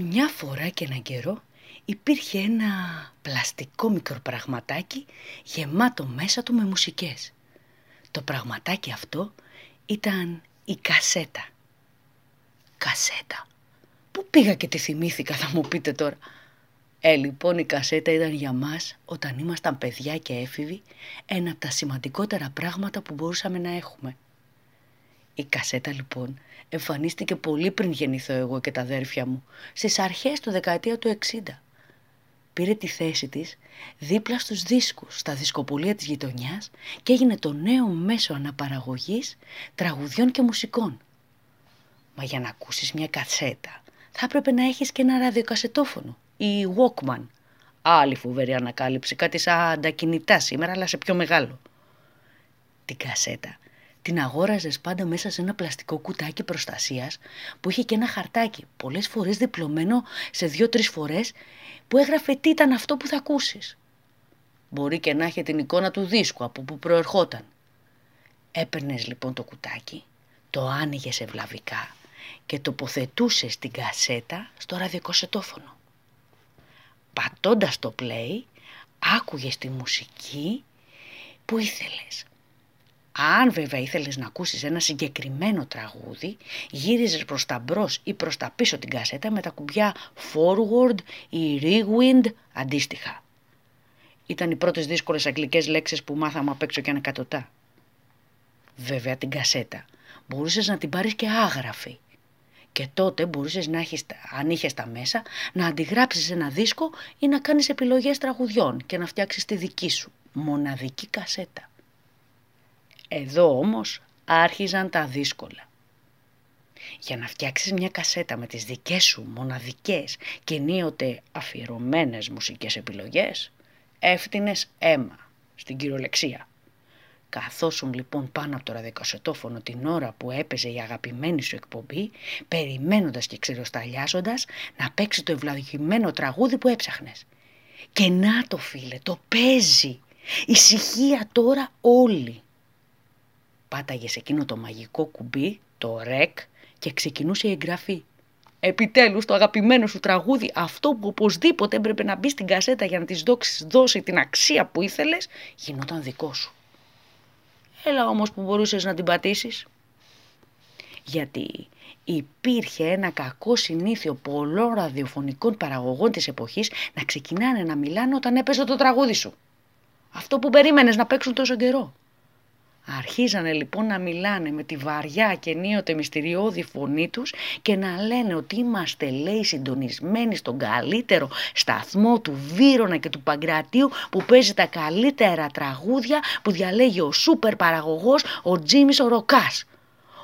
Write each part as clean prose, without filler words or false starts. Μια φορά και έναν καιρό υπήρχε ένα πλαστικό μικροπραγματάκι γεμάτο μέσα του με μουσικές. Το πραγματάκι αυτό ήταν η κασέτα. Κασέτα. Πού πήγα και τη θυμήθηκα, θα μου πείτε τώρα. Λοιπόν, η κασέτα ήταν για μας, όταν ήμασταν παιδιά και έφηβοι, ένα από τα σημαντικότερα πράγματα που μπορούσαμε να έχουμε. Η κασέτα λοιπόν εμφανίστηκε πολύ πριν γεννηθώ εγώ και τα αδέρφια μου, στις αρχές του δεκαετία του 60. Πήρε τη θέση της δίπλα στους δίσκους, στα δισκοπολία της γειτονιάς και έγινε το νέο μέσο αναπαραγωγής τραγουδιών και μουσικών. Μα για να ακούσεις μια κασέτα θα έπρεπε να έχεις και ένα ραδιοκασετόφωνο ή Walkman. Άλλη φοβερή ανακάλυψη, κάτι σαν τα κινητά σήμερα αλλά σε πιο μεγάλο. Την κασέτα την αγόραζες πάντα μέσα σε ένα πλαστικό κουτάκι προστασίας που είχε και ένα χαρτάκι, πολλές φορές διπλωμένο σε 2-3 φορές, που έγραφε τι ήταν αυτό που θα ακούσεις. Μπορεί και να είχε την εικόνα του δίσκου από που προερχόταν. Έπαιρνες λοιπόν το κουτάκι, το άνοιγες ευλαβικά και τοποθετούσες την κασέτα στο ραδιοκασετόφωνο. Πατώντας το play, άκουγες τη μουσική που ήθελες. Αν βέβαια ήθελες να ακούσεις ένα συγκεκριμένο τραγούδι, γύριζες προς τα μπρος ή προς τα πίσω την κασέτα με τα κουμπιά forward ή rewind αντίστοιχα. Ήταν οι πρώτες δύσκολες αγγλικές λέξεις που μάθαμε απ' έξω και ανακατοτά. Βέβαια την κασέτα μπορούσες να την πάρεις και άγραφη. Και τότε μπορούσες να έχεις, αν είχες τα μέσα, να αντιγράψεις ένα δίσκο ή να κάνεις επιλογές τραγουδιών και να φτιάξεις τη δική σου μοναδική κασέτα. Εδώ όμως άρχιζαν τα δύσκολα. Για να φτιάξεις μια κασέτα με τις δικές σου μοναδικές και ενίοτε αφιερωμένες μουσικές επιλογές, έφτινες αίμα στην κυριολεξία. Καθόσουν λοιπόν πάνω από το ραδιοκασετόφωνο την ώρα που έπαιζε η αγαπημένη σου εκπομπή, περιμένοντας και ξεροσταλιάζοντας να παίξει το ευλογημένο τραγούδι που έψαχνες. Και να το φίλε, το παίζει. Ησυχία τώρα όλοι. Πάταγες εκείνο το μαγικό κουμπί, το ρεκ, και ξεκινούσε η εγγραφή. Επιτέλους το αγαπημένο σου τραγούδι, αυτό που οπωσδήποτε έπρεπε να μπει στην κασέτα για να της δώσει την αξία που ήθελες, γινόταν δικό σου. Έλα όμως που μπορούσες να την πατήσεις. Γιατί υπήρχε ένα κακό συνήθειο πολλών ραδιοφωνικών παραγωγών της εποχής να ξεκινάνε να μιλάνε όταν έπαιζε το τραγούδι σου. Αυτό που περίμενες να παίξουν τόσο καιρό. Αρχίζανε λοιπόν να μιλάνε με τη βαριά και ενίοτε μυστηριώδη φωνή τους και να λένε ότι είμαστε, λέει, συντονισμένοι στον καλύτερο σταθμό του Βύρωνα και του Παγκρατίου που παίζει τα καλύτερα τραγούδια που διαλέγει ο σούπερ παραγωγός, ο Τζίμις ο Ροκάς.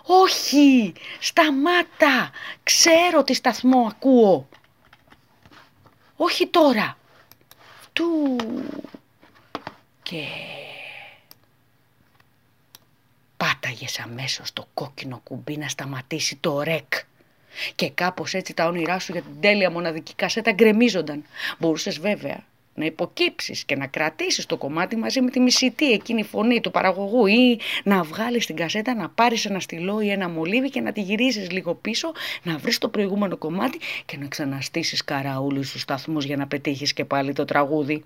Όχι! Σταμάτα! Ξέρω τι σταθμό ακούω! Όχι τώρα! Του! Και... πάταγες αμέσως το κόκκινο κουμπί να σταματήσει το ρεκ. Και κάπως έτσι τα όνειρά σου για την τέλεια μοναδική κασέτα γκρεμίζονταν. Μπορούσες βέβαια να υποκύψεις και να κρατήσεις το κομμάτι μαζί με τη μισητή εκείνη φωνή του παραγωγού ή να βγάλεις την κασέτα, να πάρεις ένα στυλό ή ένα μολύβι και να τη γυρίσεις λίγο πίσω, να βρεις το προηγούμενο κομμάτι και να ξαναστήσεις καραούλους στους σταθμούς για να πετύχεις και πάλι το τραγούδι.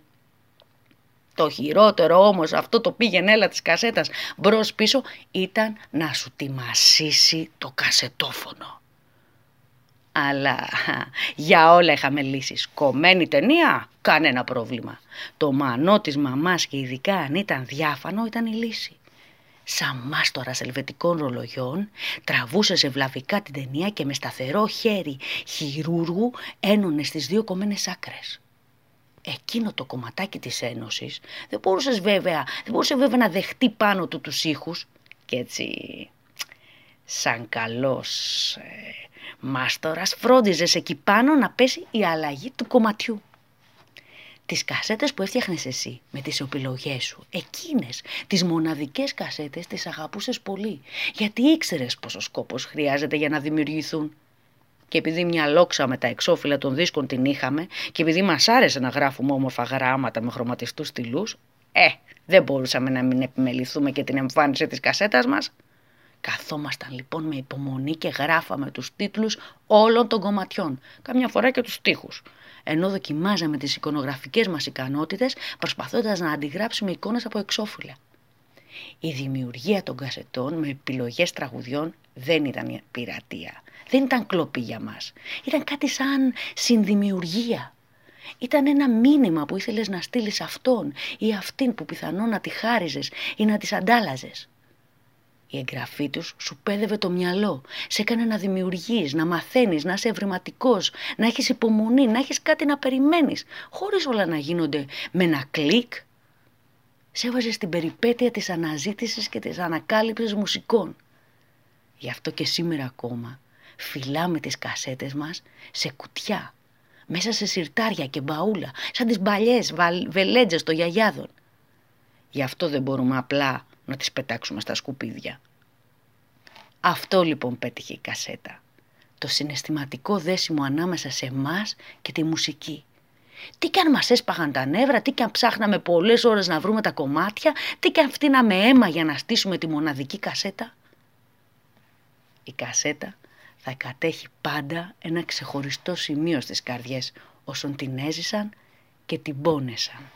Το χειρότερο όμως, αυτό το πήγαινε έλα της κασέτας μπρος πίσω, ήταν να σου τιμασίσει το κασετόφωνο. Αλλά για όλα είχαμε λύσεις. Κομμένη ταινία, κανένα πρόβλημα. Το μανό της μαμάς και ειδικά αν ήταν διάφανο ήταν η λύση. Σαν μάστορας ελβετικών ρολογιών τραβούσες ευλαβικά την ταινία και με σταθερό χέρι χειρούργου ένωνες τις δύο κομμένες άκρες. Εκείνο το κομματάκι της ένωσης δεν μπορούσε βέβαια να δεχτεί πάνω του τους ήχους και έτσι σαν καλός μάστορας φρόντιζες εκεί πάνω να πέσει η αλλαγή του κομματιού. Τις κασέτες που έφτιαχνες εσύ με τις επιλογές σου, εκείνες τις μοναδικές κασέτες τις αγαπούσες πολύ γιατί ήξερες πόσο σκόπος χρειάζεται για να δημιουργηθούν. Και επειδή μια λόξα με τα εξώφυλλα των δίσκων την είχαμε και επειδή μας άρεσε να γράφουμε όμορφα γράμματα με χρωματιστούς στυλούς, δεν μπορούσαμε να μην επιμεληθούμε και την εμφάνιση της κασέτας μας. Καθόμασταν λοιπόν με υπομονή και γράφαμε τους τίτλους όλων των κομματιών, καμιά φορά και τους στίχους. Ενώ δοκιμάζαμε τις εικονογραφικές μας ικανότητες προσπαθώντας να αντιγράψουμε εικόνες από εξώφυλλα. Η δημιουργία των κασετών με επιλογές τραγουδιών δεν ήταν πειρατεία, δεν ήταν κλοπή για μας. Ήταν κάτι σαν συνδημιουργία. Ήταν ένα μήνυμα που ήθελες να στείλεις αυτόν ή αυτήν που πιθανόν να τη χάριζες ή να τις αντάλλαζες. Η εγγραφή τους σου πέδευε το μυαλό, σε έκανε να δημιουργείς, να μαθαίνεις, να είσαι ευρηματικός, να έχεις υπομονή, να έχεις κάτι να περιμένεις, χωρίς όλα να γίνονται με ένα κλικ. Σέβαζε στην περιπέτεια της αναζήτησης και της ανακάλυψης μουσικών. Γι' αυτό και σήμερα ακόμα φυλάμε τις κασέτες μας σε κουτιά, μέσα σε συρτάρια και μπαούλα, σαν τις παλιές βελέτζες των γιαγιάδων. Γι' αυτό δεν μπορούμε απλά να τις πετάξουμε στα σκουπίδια. Αυτό λοιπόν πέτυχε η κασέτα. Το συναισθηματικό δέσιμο ανάμεσα σε εμάς και τη μουσική. Τι κι αν μας έσπαγαν τα νεύρα, τι κι αν ψάχναμε πολλές ώρες να βρούμε τα κομμάτια, τι κι αν φτύναμε αίμα για να στήσουμε τη μοναδική κασέτα. Η κασέτα θα κατέχει πάντα ένα ξεχωριστό σημείο στις καρδιές όσων την έζησαν και την πόνεσαν.